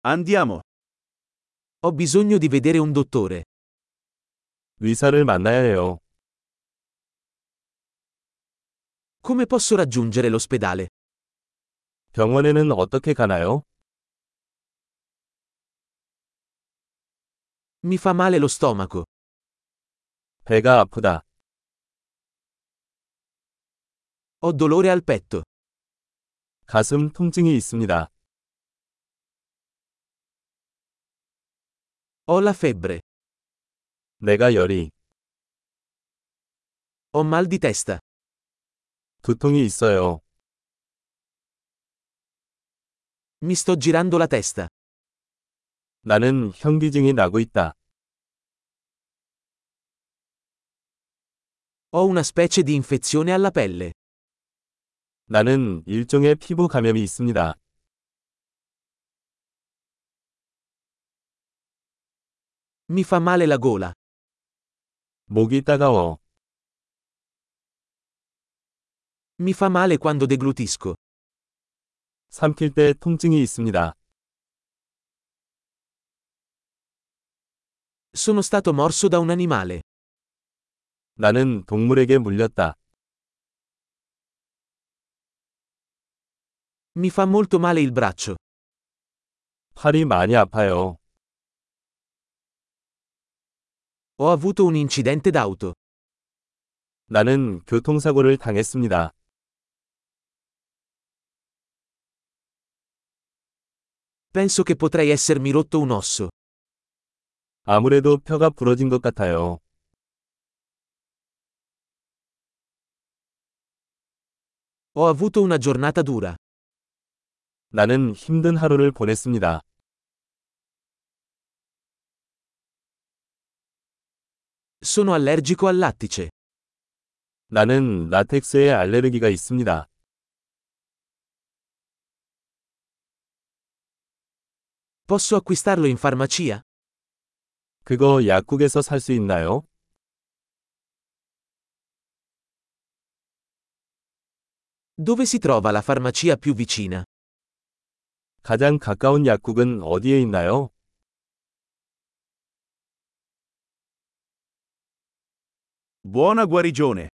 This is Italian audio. Andiamo. Ho bisogno di vedere un dottore. 의사를 만나야 해요. Come posso raggiungere l'ospedale? 병원에는 어떻게 가나요? Mi fa male lo stomaco. 배가 아프다. Ho dolore al petto. 가슴 통증이 있습니다. Ho la febbre. 내가 열이. Ho mal di testa. 두통이 있어요. Mi sto girando la testa. 나는 현기증이 나고 있다. Ho una specie di infezione alla pelle. 나는 일종의 피부 감염이 있습니다. Mi fa male la gola. 목이 따가워. Mi fa male quando deglutisco. 삼킬 때 통증이 있습니다. Sono stato morso da un animale. 나는 동물에게 물렸다. Mi fa molto male il braccio. 팔이 많이 아파요. Ho avuto un incidente d'auto. 나는 교통사고를 당했습니다. Penso che potrei essermi rotto un osso. 아무래도 뼈가 부러진 것 같아요. Ho avuto una giornata dura. 나는 힘든 하루를 보냈습니다. Sono allergico al lattice. 나는 라텍스에 알레르기가 있습니다. Posso acquistarlo in farmacia? 그거 약국에서 살 수 있나요? Dove si trova la farmacia più vicina? 가장 가까운 약국은 어디에 있나요? Buona guarigione!